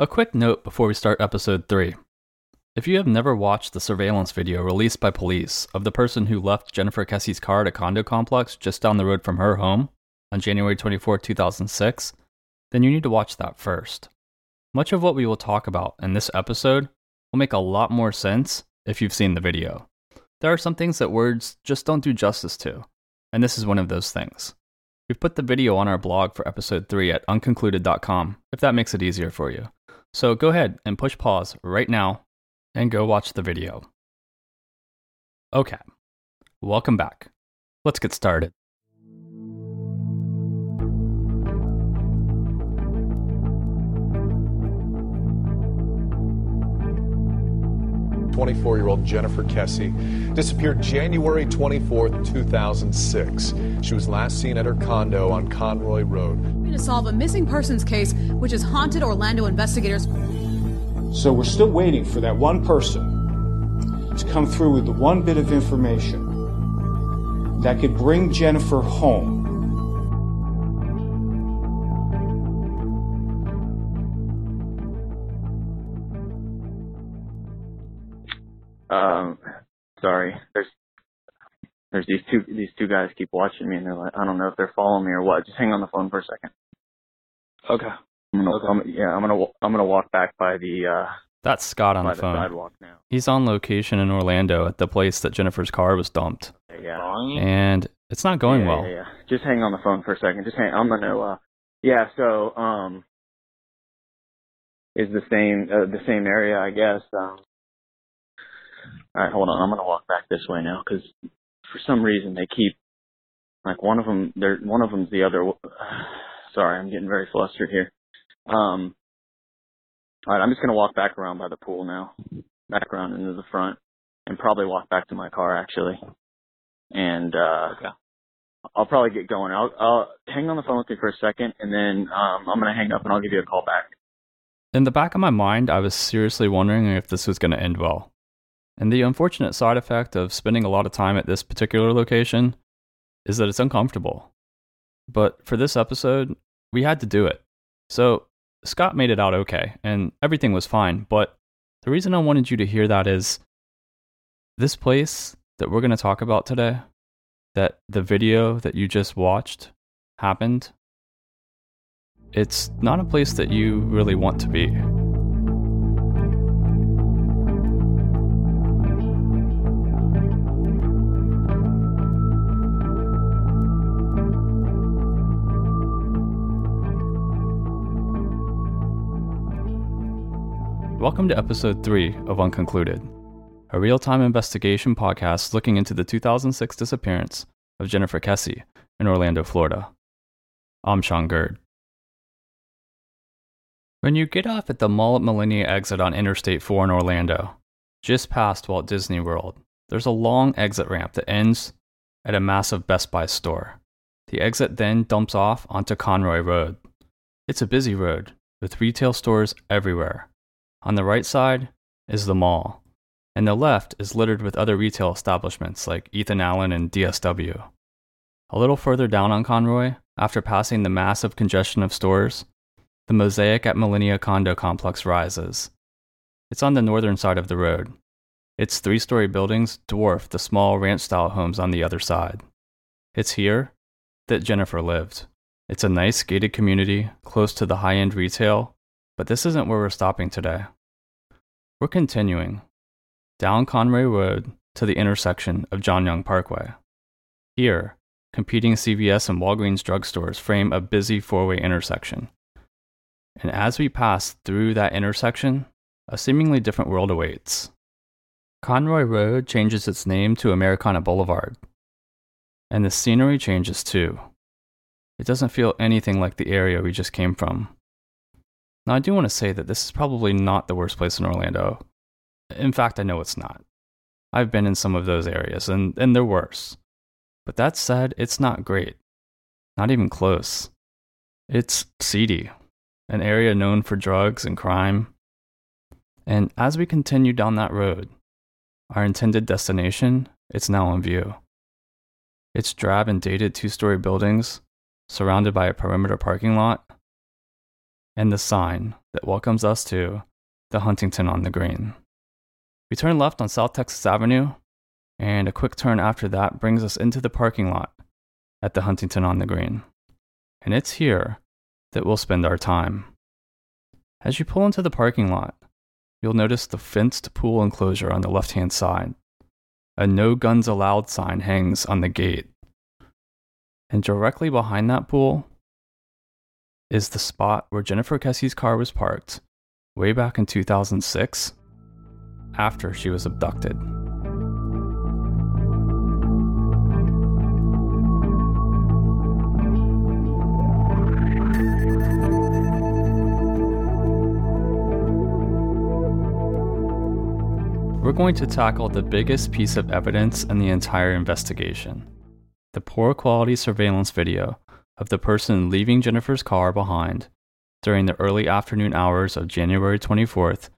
A quick note before we start episode 3. If you have never watched the surveillance video released by police of the person who left Jennifer Kesse's car at a condo complex just down the road from her home on January 24, 2006, then you need to watch that first. Much of what we will talk about in this episode will make a lot more sense if you've seen the video. There are some things that words just don't do justice to, and this is one of those things. We've put the video on our blog for episode 3 at unconcluded.com, if that makes it easier for you. So go ahead and push pause right now and go watch the video. Okay, welcome back. Let's get started. ...24-year-old Jennifer Kesse disappeared January 24, 2006. She was last seen at her condo on Conroy Road. We're to solve a missing persons case, which has haunted Orlando investigators. So we're still waiting for that one person to come through with the one bit of information that could bring Jennifer home. Sorry. There's these two guys keep watching me, and they're like, I don't know if they're following me or what. Just hang on the phone for a second. Okay. I'm gonna walk back by the. That's Scott on the phone. Sidewalk now. He's on location in Orlando at the place that Jennifer's car was dumped. Yeah. And it's not going well. Yeah. Just hang on the phone for a second. I'm gonna. So is the same area, I guess. All right, hold on. I'm going to walk back this way now because for some reason they keep, like, one of them's the other. Sorry, I'm getting very flustered here. All right, I'm just going to walk back around by the pool now, back around into the front, and probably walk back to my car, actually. And okay. I'll probably get going. I'll hang on the phone with you for a second, and then I'm going to hang up, and I'll give you a call back. In the back of my mind, I was seriously wondering if this was going to end well. And the unfortunate side effect of spending a lot of time at this particular location is that it's uncomfortable. But for this episode, we had to do it. So Scott made it out okay, and everything was fine. But the reason I wanted you to hear that is this place that we're going to talk about today, that the video that you just watched happened, it's not a place that you really want to be. Welcome to episode 3 of Unconcluded, a real-time investigation podcast looking into the 2006 disappearance of Jennifer Kesse in Orlando, Florida. I'm Sean Gerd. When you get off at the Mall at Millennia exit on Interstate 4 in Orlando, just past Walt Disney World, there's a long exit ramp that ends at a massive Best Buy store. The exit then dumps off onto Conroy Road. It's a busy road with retail stores everywhere. On the right side is the mall, and the left is littered with other retail establishments like Ethan Allen and DSW. A little further down on Conroy, after passing the massive congestion of stores, the Mosaic at Millennia condo complex rises. It's on the northern side of the road. Its three-story buildings dwarf the small ranch-style homes on the other side. It's here that Jennifer lived. It's a nice gated community close to the high-end retail. But this isn't where we're stopping today. We're continuing down Conroy Road to the intersection of John Young Parkway. Here, competing CVS and Walgreens drugstores frame a busy four-way intersection. And as we pass through that intersection, a seemingly different world awaits. Conroy Road changes its name to Americana Boulevard. And the scenery changes too. It doesn't feel anything like the area we just came from. Now, I do want to say that this is probably not the worst place in Orlando. In fact, I know it's not. I've been in some of those areas, and they're worse. But that said, it's not great. Not even close. It's seedy, an area known for drugs and crime. And as we continue down that road, our intended destination, it's now in view. It's drab and dated two-story buildings surrounded by a perimeter parking lot. And the sign that welcomes us to the Huntington on the Green. We turn left on South Texas Avenue, and a quick turn after that brings us into the parking lot at the Huntington on the Green. And it's here that we'll spend our time. As you pull into the parking lot, you'll notice the fenced pool enclosure on the left-hand side. A no guns allowed sign hangs on the gate. And directly behind that pool is the spot where Jennifer Kesse's car was parked way back in 2006 after she was abducted. We're going to tackle the biggest piece of evidence in the entire investigation, the poor quality surveillance video of the person leaving Jennifer's car behind during the early afternoon hours of January 24th,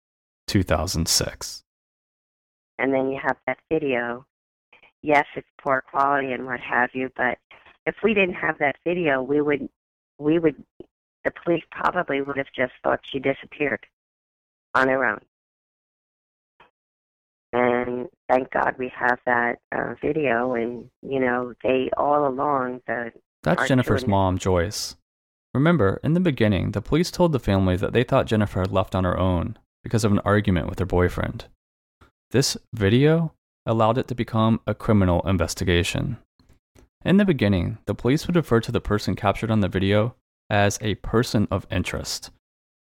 2006. And then you have that video. Yes, it's poor quality and what have you, but if we didn't have that video, we would, the police probably would have just thought she disappeared on her own. And thank God we have that video, and, they all along... That's Jennifer's mom, Joyce. Remember, in the beginning, the police told the family that they thought Jennifer had left on her own because of an argument with her boyfriend. This video allowed it to become a criminal investigation. In the beginning, the police would refer to the person captured on the video as a person of interest,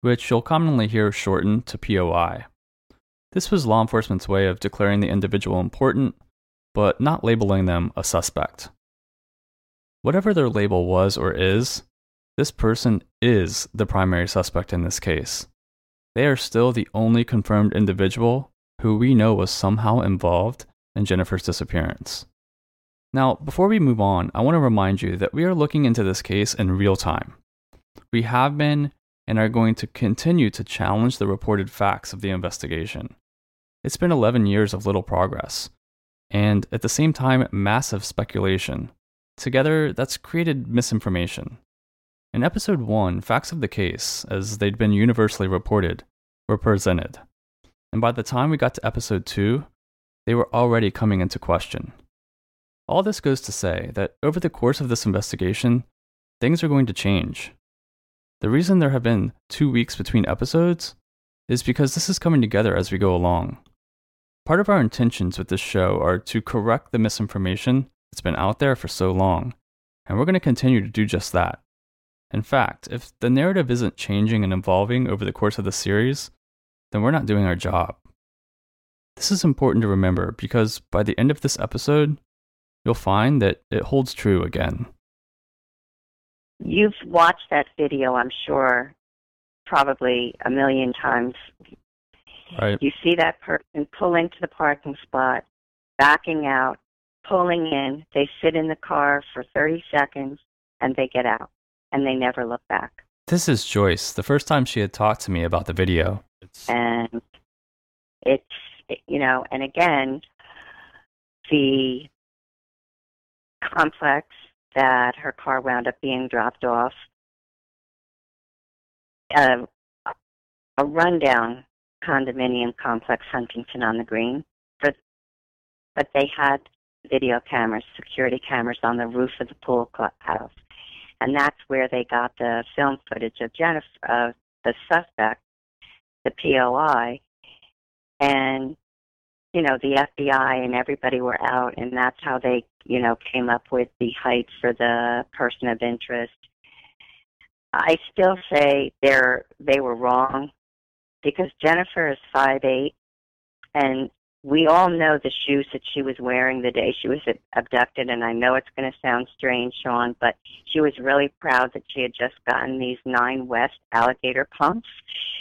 which you'll commonly hear shortened to POI. This was law enforcement's way of declaring the individual important, but not labeling them a suspect. Whatever their label was or is, this person is the primary suspect in this case. They are still the only confirmed individual who we know was somehow involved in Jennifer's disappearance. Now, before we move on, I want to remind you that we are looking into this case in real time. We have been and are going to continue to challenge the reported facts of the investigation. It's been 11 years of little progress, and at the same time, massive speculation. Together, that's created misinformation. In Episode 1, facts of the case, as they'd been universally reported, were presented. And by the time we got to Episode 2, they were already coming into question. All this goes to say that over the course of this investigation, things are going to change. The reason there have been 2 weeks between episodes is because this is coming together as we go along. Part of our intentions with this show are to correct the misinformation that's been out there for so long, and we're going to continue to do just that. In fact, if the narrative isn't changing and evolving over the course of the series, then we're not doing our job. This is important to remember because by the end of this episode, you'll find that it holds true again. You've watched that video, I'm sure, probably 1 million times. Right. You see that person pull into the parking spot, backing out, pulling in. They sit in the car for 30 seconds, and they get out, and they never look back. This is Joyce, the first time she had talked to me about the video. And it's, and again, the complex that her car wound up being dropped off. A rundown condominium complex, Huntington on the Green. But they had video cameras, security cameras on the roof of the pool house. And that's where they got the film footage of Jennifer, of the suspect, the POI. And, the FBI and everybody were out, and that's how they came up with the height for the person of interest. I still say they were wrong because Jennifer is 5'8", and we all know the shoes that she was wearing the day she was abducted, and I know it's going to sound strange, Sean, but she was really proud that she had just gotten these Nine West alligator pumps,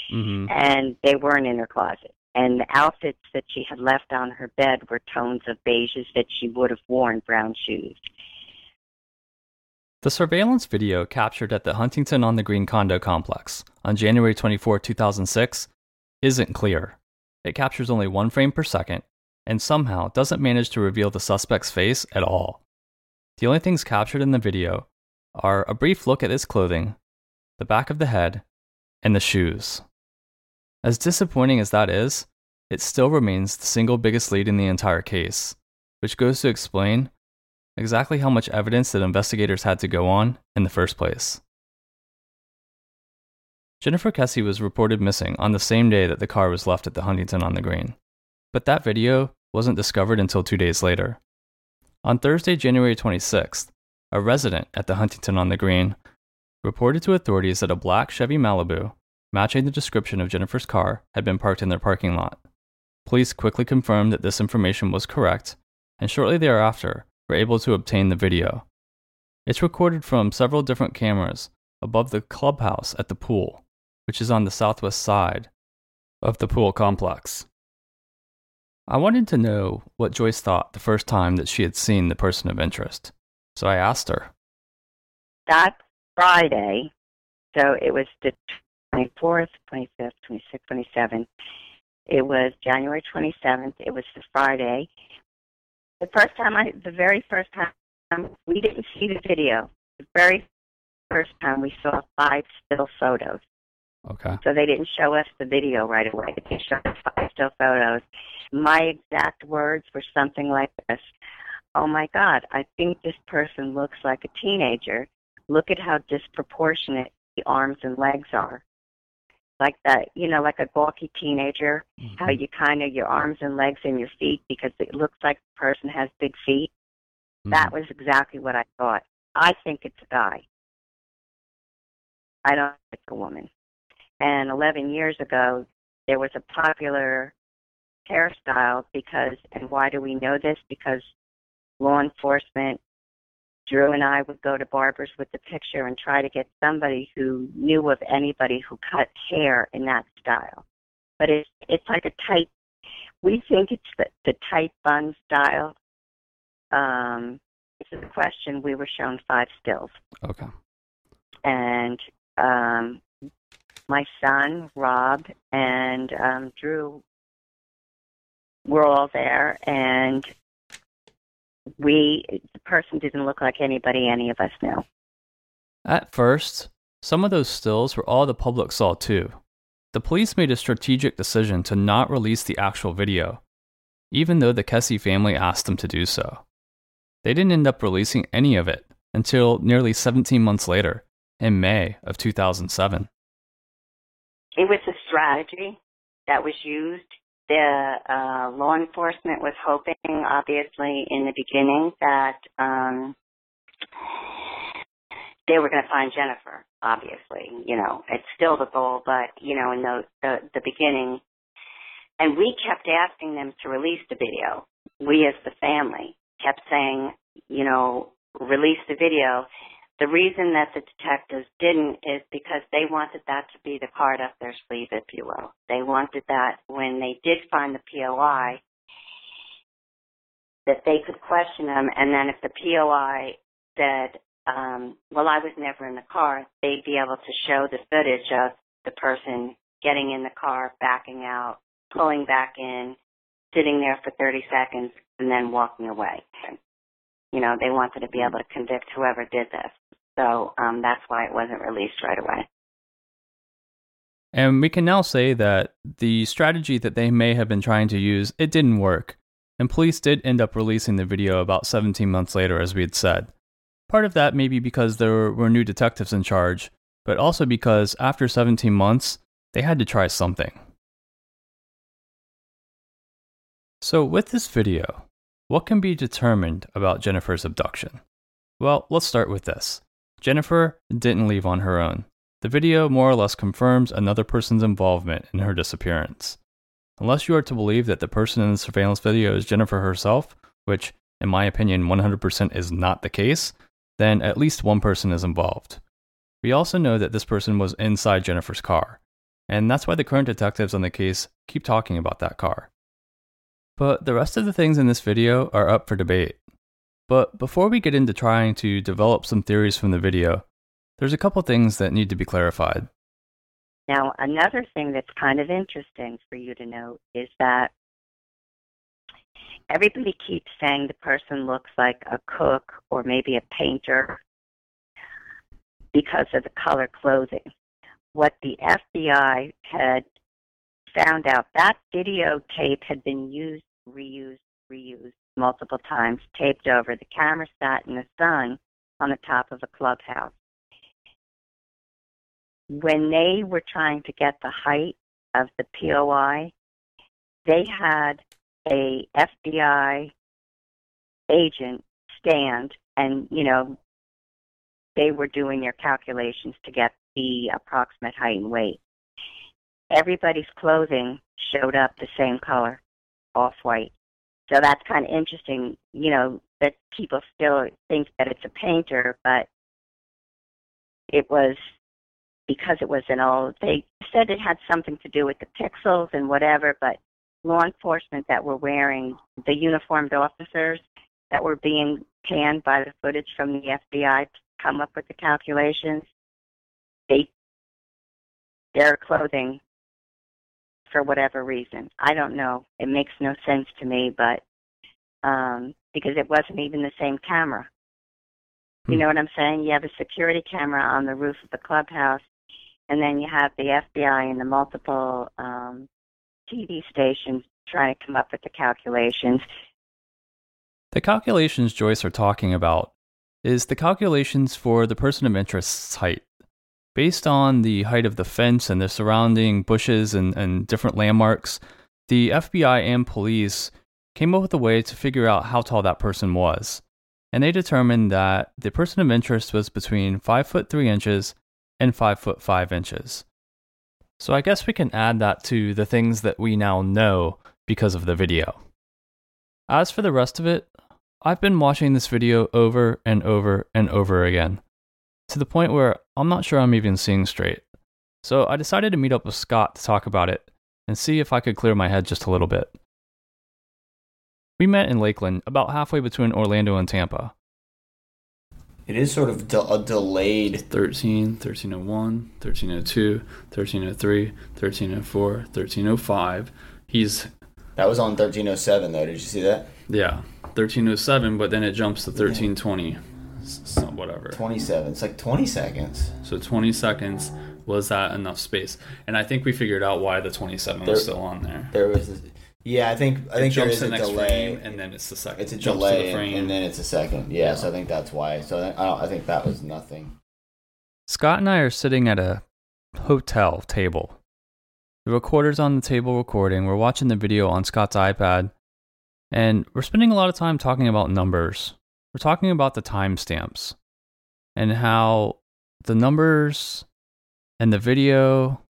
and they weren't in her closet. And the outfits that she had left on her bed were tones of beiges that she would have worn brown shoes. The surveillance video captured at the Huntington on the Green condo complex on January 24, 2006 isn't clear. It captures only one frame per second and somehow doesn't manage to reveal the suspect's face at all. The only things captured in the video are a brief look at his clothing, the back of the head, and the shoes. As disappointing as that is, it still remains the single biggest lead in the entire case, which goes to explain exactly how much evidence that investigators had to go on in the first place. Jennifer Kesse was reported missing on the same day that the car was left at the Huntington on the Green, but that video wasn't discovered until 2 days later. On Thursday, January 26th, a resident at the Huntington on the Green reported to authorities that a black Chevy Malibu, matching the description of Jennifer's car, had been parked in their parking lot. Police quickly confirmed that this information was correct, and shortly thereafter were able to obtain the video. It's recorded from several different cameras above the clubhouse at the pool, which is on the southwest side of the pool complex. I wanted to know what Joyce thought the first time that she had seen the person of interest, so I asked her. That Friday, so it was the 24th, 25th, 26th, 27th. It was January 27th. It was the Friday. The very first time, we didn't see the video. The very first time we saw 5 still photos. Okay. So they didn't show us the video right away. They showed us 5 still photos. My exact words were something like this. Oh, my God, I think this person looks like a teenager. Look at how disproportionate the arms and legs are. Like that, you know, like a gawky teenager, mm-hmm. How you kind of, your arms and legs and your feet, because it looks like the person has big feet. Mm-hmm. That was exactly what I thought. I think it's a guy. I don't think it's a woman. And 11 years ago, there was a popular hairstyle because, and why do we know this? Because law enforcement, Drew and I would go to barbers with the picture and try to get somebody who knew of anybody who cut hair in that style. But it's like a tight, we think it's the tight bun style. This is a question. We were shown 5 stills. Okay. And my son, Rob, and Drew were all there, and the person didn't look like anybody any of us knew. At first, some of those stills were all the public saw too. The police made a strategic decision to not release the actual video, even though the Kesse family asked them to do so. They didn't end up releasing any of it until nearly 17 months later, in May of 2007. It was a strategy that was used. The law enforcement was hoping, obviously, in the beginning that they were going to find Jennifer, obviously. You know, it's still the goal, but, you know, in the beginning. And we kept asking them to release the video. We as the family kept saying, you know, release the video. The reason that the detectives didn't is because they wanted that to be the card up their sleeve, if you will. They wanted that when they did find the POI, that they could question them. And then if the POI said, well, I was never in the car, they'd be able to show the footage of the person getting in the car, backing out, pulling back in, sitting there for 30 seconds, and then walking away. You know, they wanted to be able to convict whoever did this. So that's why it wasn't released right away. And we can now say that the strategy that they may have been trying to use, it didn't work. And police did end up releasing the video about 17 months later, as we had said. Part of that may be because there were new detectives in charge, but also because after 17 months, they had to try something. So with this video, what can be determined about Jennifer's abduction? Well, let's start with this. Jennifer didn't leave on her own. The video more or less confirms another person's involvement in her disappearance. Unless you are to believe that the person in the surveillance video is Jennifer herself, which, in my opinion, 100% is not the case, then at least one person is involved. We also know that this person was inside Jennifer's car, and that's why the current detectives on the case keep talking about that car. But the rest of the things in this video are up for debate. But before we get into trying to develop some theories from the video, there's a couple things that need to be clarified. Now, another thing that's kind of interesting for you to note is that everybody keeps saying the person looks like a cook or maybe a painter because of the color clothing. What the FBI had found out that videotape had been used, reused multiple times, taped over. The camera sat in the sun on the top of a clubhouse. When they were trying to get the height of the POI, they had a FBI agent stand, and, you know, they were doing their calculations to get the approximate height and weight. Everybody's clothing showed up the same color, off-white. So that's kind of interesting, you know, that people still think that it's a painter, but it was, because it was an old, they said it had something to do with the pixels and whatever, but law enforcement that were wearing, the uniformed officers that were being canned by the footage from the FBI to come up with the calculations, their clothing, for whatever reason, I don't know, it makes no sense to me, but because it wasn't even the same camera. You know what I'm saying? You have a security camera on the roof of the clubhouse, and then you have the FBI and the multiple TV stations trying to come up with the calculations. The calculations Joyce are talking about is the calculations for the person of interest's height. Based on the height of the fence and the surrounding bushes and different landmarks, the FBI and police came up with a way to figure out how tall that person was. And they determined that the person of interest was between 5'3" and 5'5". So I guess we can add that to the things that we now know because of the video. As for the rest of it, I've been watching this video over and over and over again, to the point where I'm not sure I'm even seeing straight. So I decided to meet up with Scott to talk about it and see if I could clear my head just a little bit. We met in Lakeland, about halfway between Orlando and Tampa. It is sort of a delayed 13, 1301, 1302, 1303, 1304, 1305. That was on 1307 though, did you see that? Yeah, 1307, but then it jumps to 1320. Whatever. 27. It's like 20 seconds. So 20 seconds, was that enough space? And I think we figured out why the 27 was still on there. There was this, yeah, I think there is a delay and then it's the second. It's a delay and then it's a second. Yeah, so I think that's why. So I think that was nothing. Scott and I are sitting at a hotel table. The recorder's on the table recording. We're watching the video on Scott's iPad, and we're spending a lot of time talking about numbers. We're talking about the timestamps and how the numbers and the video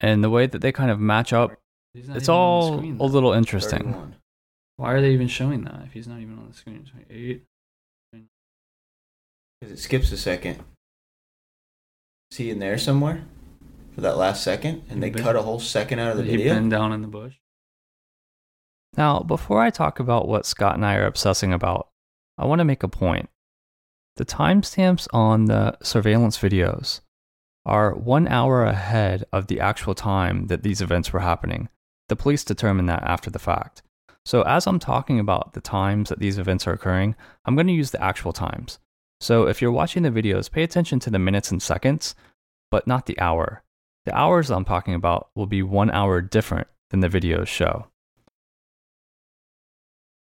and the way that they kind of match up, it's all screen, a little interesting. 31. Why are they even showing that if he's not even on the screen? 28. Because it skips a second. See in there somewhere for that last second, and they cut a whole second out of the video. He bend down in the bush. Now, before I talk about what Scott and I are obsessing about, I want to make a point. The timestamps on the surveillance videos are 1 hour ahead of the actual time that these events were happening. The police determined that after the fact. So as I'm talking about the times that these events are occurring, I'm going to use the actual times. So if you're watching the videos, pay attention to the minutes and seconds, but not the hour. The hours I'm talking about will be 1 hour different than the videos show.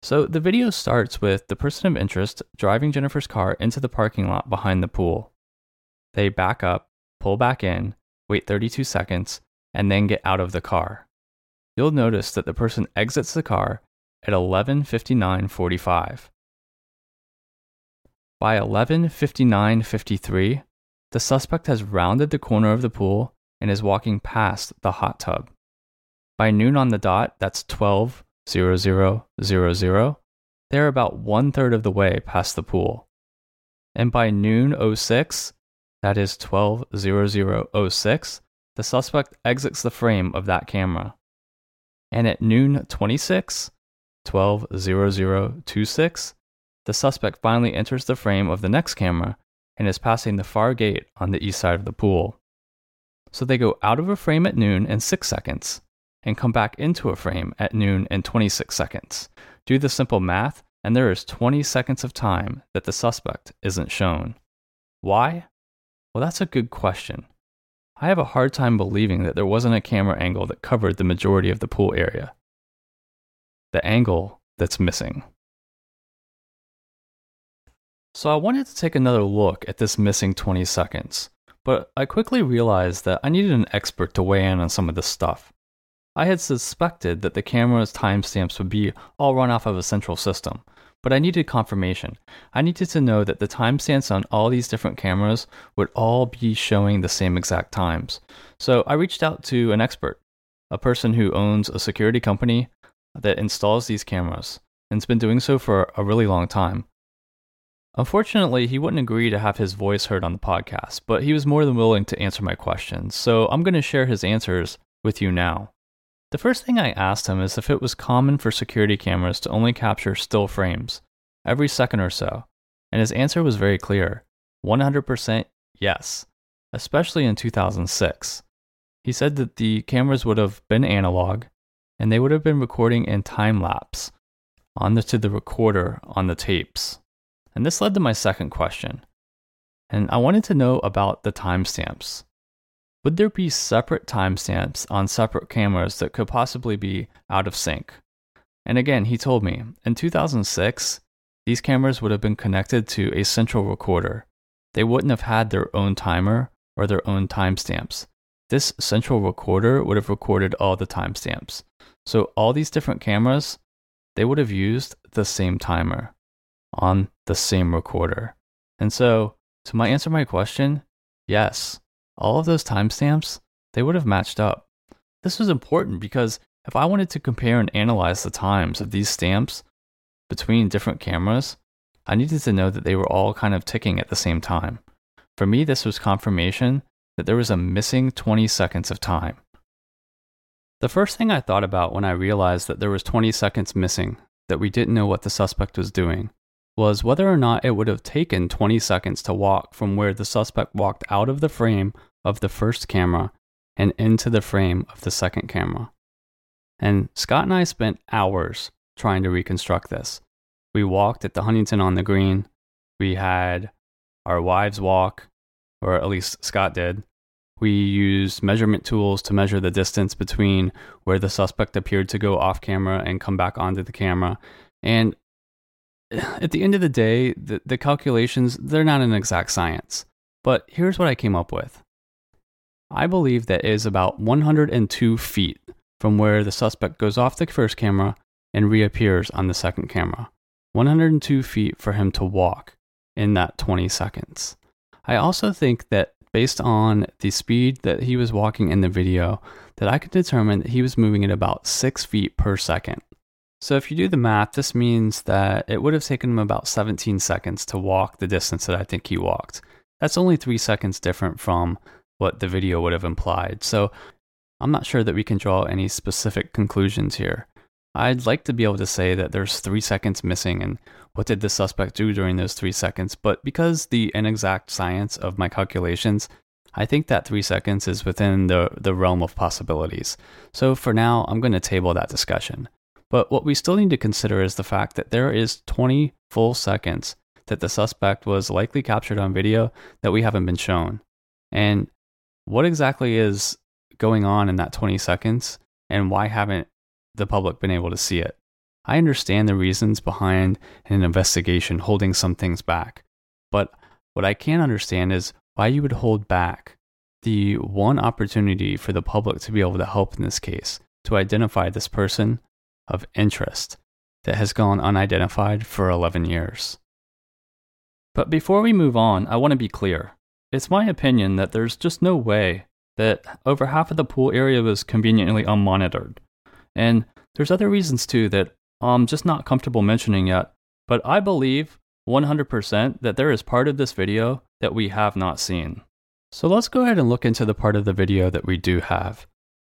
So the video starts with the person of interest driving Jennifer's car into the parking lot behind the pool. They back up, pull back in, wait 32 seconds, and then get out of the car. You'll notice that the person exits the car at 11:59:45. By 11:59:53, the suspect has rounded the corner of the pool and is walking past the hot tub. By noon on the dot, that's 12:00. They're about one-third of the way past the pool. And by noon 06, that is 12:00:06, the suspect exits the frame of that camera. And at noon 26, 12:00:26, the suspect finally enters the frame of the next camera and is passing the far gate on the east side of the pool. So they go out of a frame at noon in 6 seconds and come back into a frame at noon and 26 seconds. Do the simple math, and there is 20 seconds of time that the suspect isn't shown. Why? Well, that's a good question. I have a hard time believing that there wasn't a camera angle that covered the majority of the pool area. The angle that's missing. So I wanted to take another look at this missing 20 seconds, but I quickly realized that I needed an expert to weigh in on some of this stuff. I had suspected that the camera's timestamps would be all run off of a central system, but I needed confirmation. I needed to know that the timestamps on all these different cameras would all be showing the same exact times. So I reached out to an expert, a person who owns a security company that installs these cameras, and has been doing so for a really long time. Unfortunately, he wouldn't agree to have his voice heard on the podcast, but he was more than willing to answer my questions, so I'm going to share his answers with you now. The first thing I asked him is if it was common for security cameras to only capture still frames every second or so, and his answer was very clear, 100% yes, especially in 2006. He said that the cameras would have been analog, and they would have been recording in time-lapse onto the recorder on the tapes. And this led to my second question, and I wanted to know about the timestamps. Would there be separate timestamps on separate cameras that could possibly be out of sync? And again, he told me, in 2006, these cameras would have been connected to a central recorder. They wouldn't have had their own timer or their own timestamps. This central recorder would have recorded all the timestamps. So all these different cameras, they would have used the same timer on the same recorder. And so, to answer my question, yes. All of those timestamps, they would have matched up. This was important because if I wanted to compare and analyze the times of these stamps between different cameras, I needed to know that they were all kind of ticking at the same time. For me, this was confirmation that there was a missing 20 seconds of time. The first thing I thought about when I realized that there was 20 seconds missing, that we didn't know what the suspect was doing, was whether or not it would have taken 20 seconds to walk from where the suspect walked out of the frame of the first camera and into the frame of the second camera. And Scott and I spent hours trying to reconstruct this. We walked at the Huntington on the Green. We had our wives walk, or at least Scott did. We used measurement tools to measure the distance between where the suspect appeared to go off camera and come back onto the camera. And at the end of the day, the calculations, they're not an exact science. But here's what I came up with. I believe that it is about 102 feet from where the suspect goes off the first camera and reappears on the second camera. 102 feet for him to walk in that 20 seconds. I also think that based on the speed that he was walking in the video, that I could determine that he was moving at about 6 feet per second. So if you do the math, this means that it would have taken him about 17 seconds to walk the distance that I think he walked. That's only 3 seconds different from what the video would have implied. So I'm not sure that we can draw any specific conclusions here. I'd like to be able to say that there's 3 seconds missing and what did the suspect do during those 3 seconds, but because the inexact science of my calculations, I think that 3 seconds is within the realm of possibilities. So for now, I'm going to table that discussion. But what we still need to consider is the fact that there is 20 full seconds that the suspect was likely captured on video that we haven't been shown. And what exactly is going on in that 20 seconds, and why haven't the public been able to see it? I understand the reasons behind an investigation holding some things back, but what I can't understand is why you would hold back the one opportunity for the public to be able to help in this case, to identify this person of interest that has gone unidentified for 11 years. But before we move on, I want to be clear. It's my opinion that there's just no way that over half of the pool area was conveniently unmonitored. And there's other reasons too that I'm just not comfortable mentioning yet, but I believe 100% that there is part of this video that we have not seen. So let's go ahead and look into the part of the video that we do have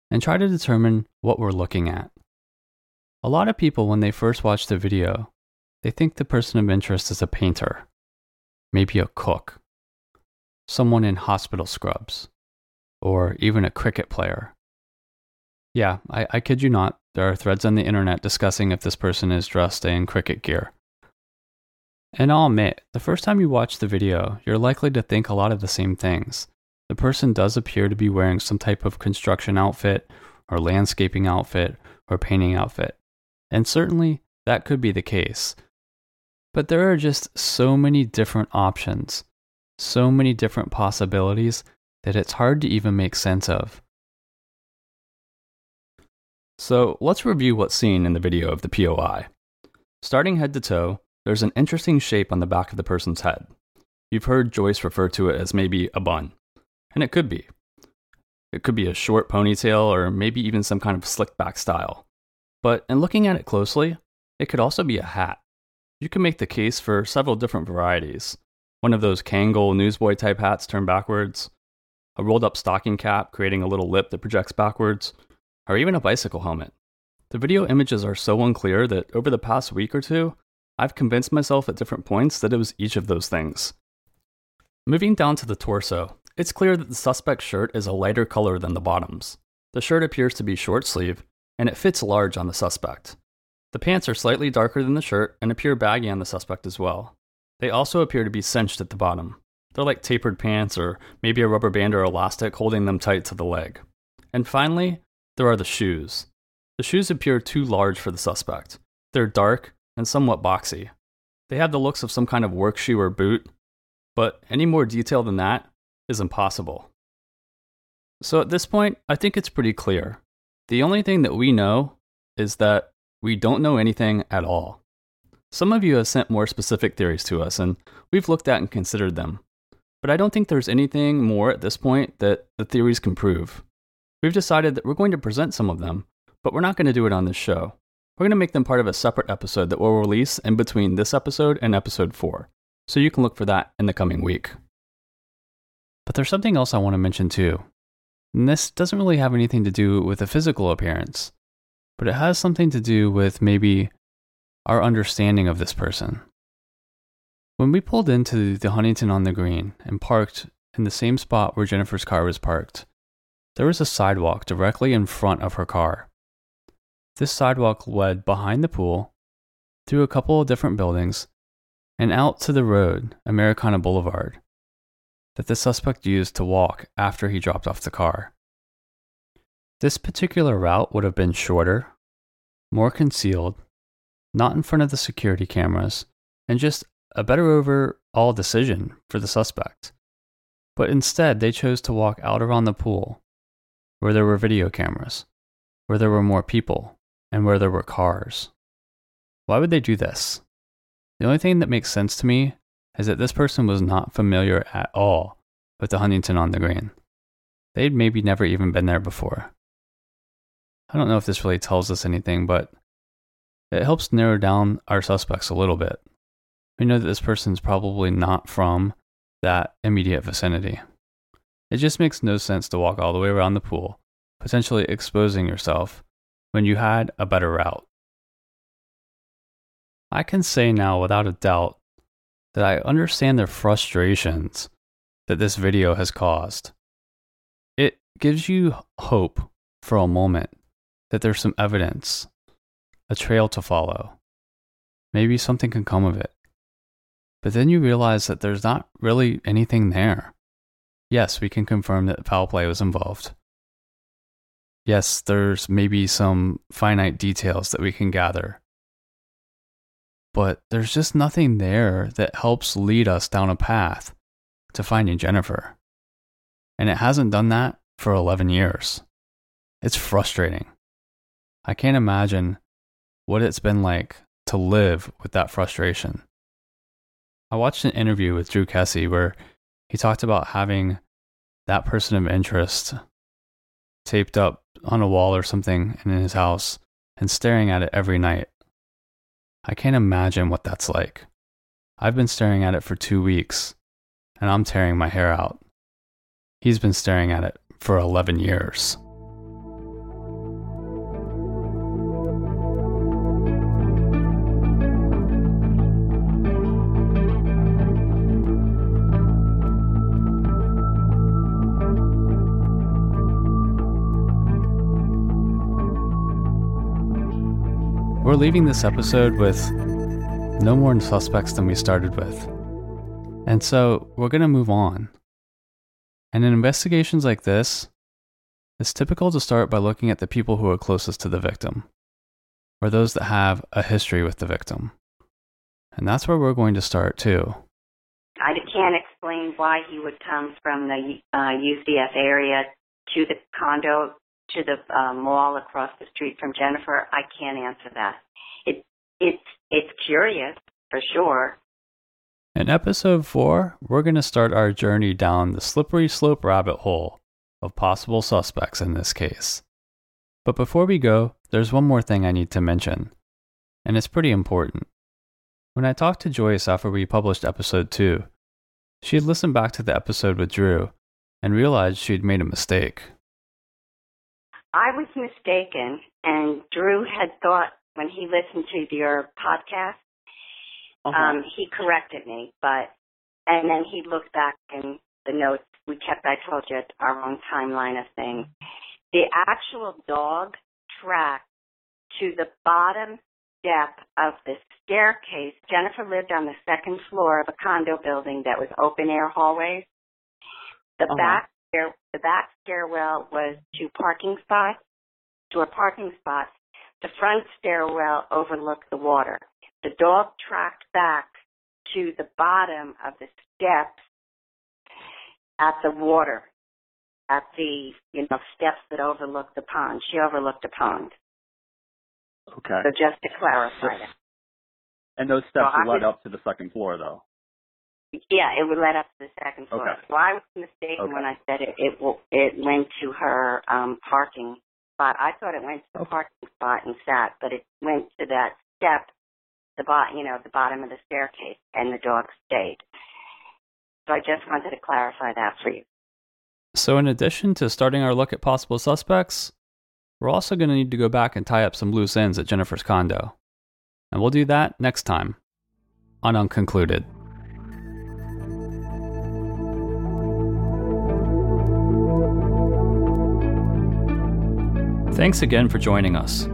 and try to determine what we're looking at. A lot of people, when they first watch the video, they think the person of interest is a painter, maybe a cook, someone in hospital scrubs, or even a cricket player. Yeah, I kid you not, there are threads on the internet discussing if this person is dressed in cricket gear. And I'll admit, the first time you watch the video, you're likely to think a lot of the same things. the person does appear to be wearing some type of construction outfit or landscaping outfit or painting outfit. And certainly that could be the case. But there are just so many different options, so many different possibilities that it's hard to even make sense of. So let's review what's seen in the video of the POI. Starting head to toe, there's an interesting shape on the back of the person's head. You've heard Joyce refer to it as maybe a bun, and it could be. It could be a short ponytail or maybe even some kind of slick back style. But in looking at it closely, it could also be a hat. You can make the case for several different varieties. One of those Kangol newsboy type hats turned backwards, a rolled up stocking cap creating a little lip that projects backwards, or even a bicycle helmet. The video images are so unclear that over the past week or two, I've convinced myself at different points that it was each of those things. Moving down to the torso, it's clear that the suspect's shirt is a lighter color than the bottoms. The shirt appears to be short sleeve, and it fits large on the suspect. The pants are slightly darker than the shirt and appear baggy on the suspect as well. They also appear to be cinched at the bottom. They're like tapered pants or maybe a rubber band or elastic holding them tight to the leg. And finally, there are the shoes. The shoes appear too large for the suspect. They're dark and somewhat boxy. They have the looks of some kind of work shoe or boot, but any more detail than that is impossible. So at this point, I think it's pretty clear. The only thing that we know is that we don't know anything at all. Some of you have sent more specific theories to us, and we've looked at and considered them. But I don't think there's anything more at this point that the theories can prove. We've decided that we're going to present some of them, but we're not going to do it on this show. We're going to make them part of a separate episode that we'll release in between this episode and episode 4. So you can look for that in the coming week. But there's something else I want to mention too. And this doesn't really have anything to do with a physical appearance, but it has something to do with maybe our understanding of this person. When we pulled into the Huntington on the Green and parked in the same spot where Jennifer's car was parked, there was a sidewalk directly in front of her car. This sidewalk led behind the pool, through a couple of different buildings, and out to the road, Americana Boulevard, that the suspect used to walk after he dropped off the car. This particular route would have been shorter, more concealed, not in front of the security cameras, and just a better overall decision for the suspect. But instead, they chose to walk out around the pool, where there were video cameras, where there were more people, and where there were cars. Why would they do this? The only thing that makes sense to me is that this person was not familiar at all with the Huntington on the Green. They'd maybe never even been there before. I don't know if this really tells us anything, but it helps narrow down our suspects a little bit. We know that this person's probably not from that immediate vicinity. It just makes no sense to walk all the way around the pool, potentially exposing yourself when you had a better route. I can say now without a doubt that I understand the frustrations that this video has caused. It gives you hope for a moment that there's some evidence, a trail to follow. Maybe something can come of it. But then you realize that there's not really anything there. Yes, we can confirm that foul play was involved. Yes, there's maybe some finite details that we can gather. But there's just nothing there that helps lead us down a path to finding Jennifer. And it hasn't done that for 11 years. It's frustrating. I can't imagine what it's been like to live with that frustration. I watched an interview with Drew Kesse where he talked about having that person of interest taped up on a wall or something in his house and staring at it every night. I can't imagine what that's like. I've been staring at it for 2 weeks, and I'm tearing my hair out. He's been staring at it for 11 years. We're leaving this episode with no more suspects than we started with. And so we're going to move on. And in investigations like this, it's typical to start by looking at the people who are closest to the victim, or those that have a history with the victim. And that's where we're going to start, too. I can't explain why he would come from the UCF area to the condo, to the mall across the street from Jennifer. I can't answer that. It's curious, for sure. In episode 4, we're going to start our journey down the slippery slope rabbit hole of possible suspects in this case. But before we go, there's one more thing I need to mention, and it's pretty important. When I talked to Joyce after we published episode 2, she had listened back to the episode with Drew and realized she had made a mistake. I was mistaken, and Drew had thought when he listened to your podcast, he corrected me, and then he looked back in the notes we kept, I told you, our own timeline of things. The actual dog tracked to the bottom step of the staircase. Jennifer lived on the second floor of a condo building that was open air hallways. The back stairwell was to a parking spot. The front stairwell overlooked the water. The dog tracked back to the bottom of the steps at the water, at the steps that overlooked the pond. She overlooked the pond. Okay. So just to clarify that. And those steps led up to the second floor, though. Yeah, it would led up to the second floor. Okay. So I was mistaken when I said it went to her parking spot. I thought it went to the parking spot and sat, but it went to that step, the bottom of the staircase, and the dog stayed. So I just wanted to clarify that for you. So in addition to starting our look at possible suspects, we're also going to need to go back and tie up some loose ends at Jennifer's condo. And we'll do that next time on Unconcluded. Thanks again for joining us.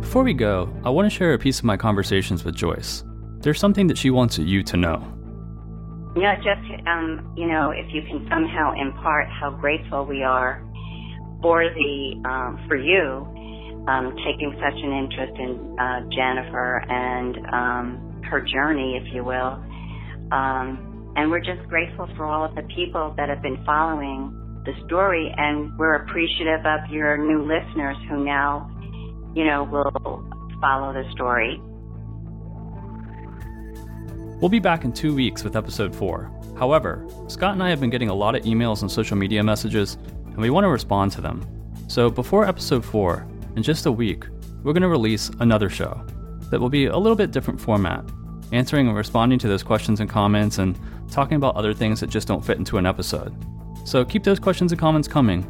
Before we go, I want to share a piece of my conversations with Joyce. There's something that she wants you to know. Yeah, just, if you can somehow impart how grateful we are for you taking such an interest in Jennifer and her journey, if you will. And we're just grateful for all of the people that have been following the story, and we're appreciative of your new listeners who now we'll follow the story. We'll be back in 2 weeks with episode 4. However, Scott and I have been getting a lot of emails and social media messages, and we want to respond to them. So before episode 4, in just a week, we're going to release another show that will be a little bit different format, answering and responding to those questions and comments and talking about other things that just don't fit into an episode. So keep those questions and comments coming,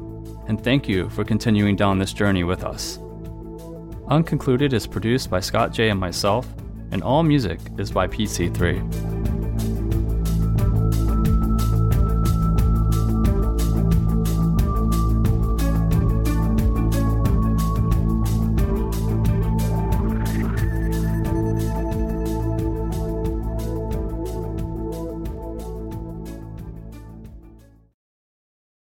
and thank you for continuing down this journey with us. Unconcluded is produced by Scott J. and myself, and all music is by PC III.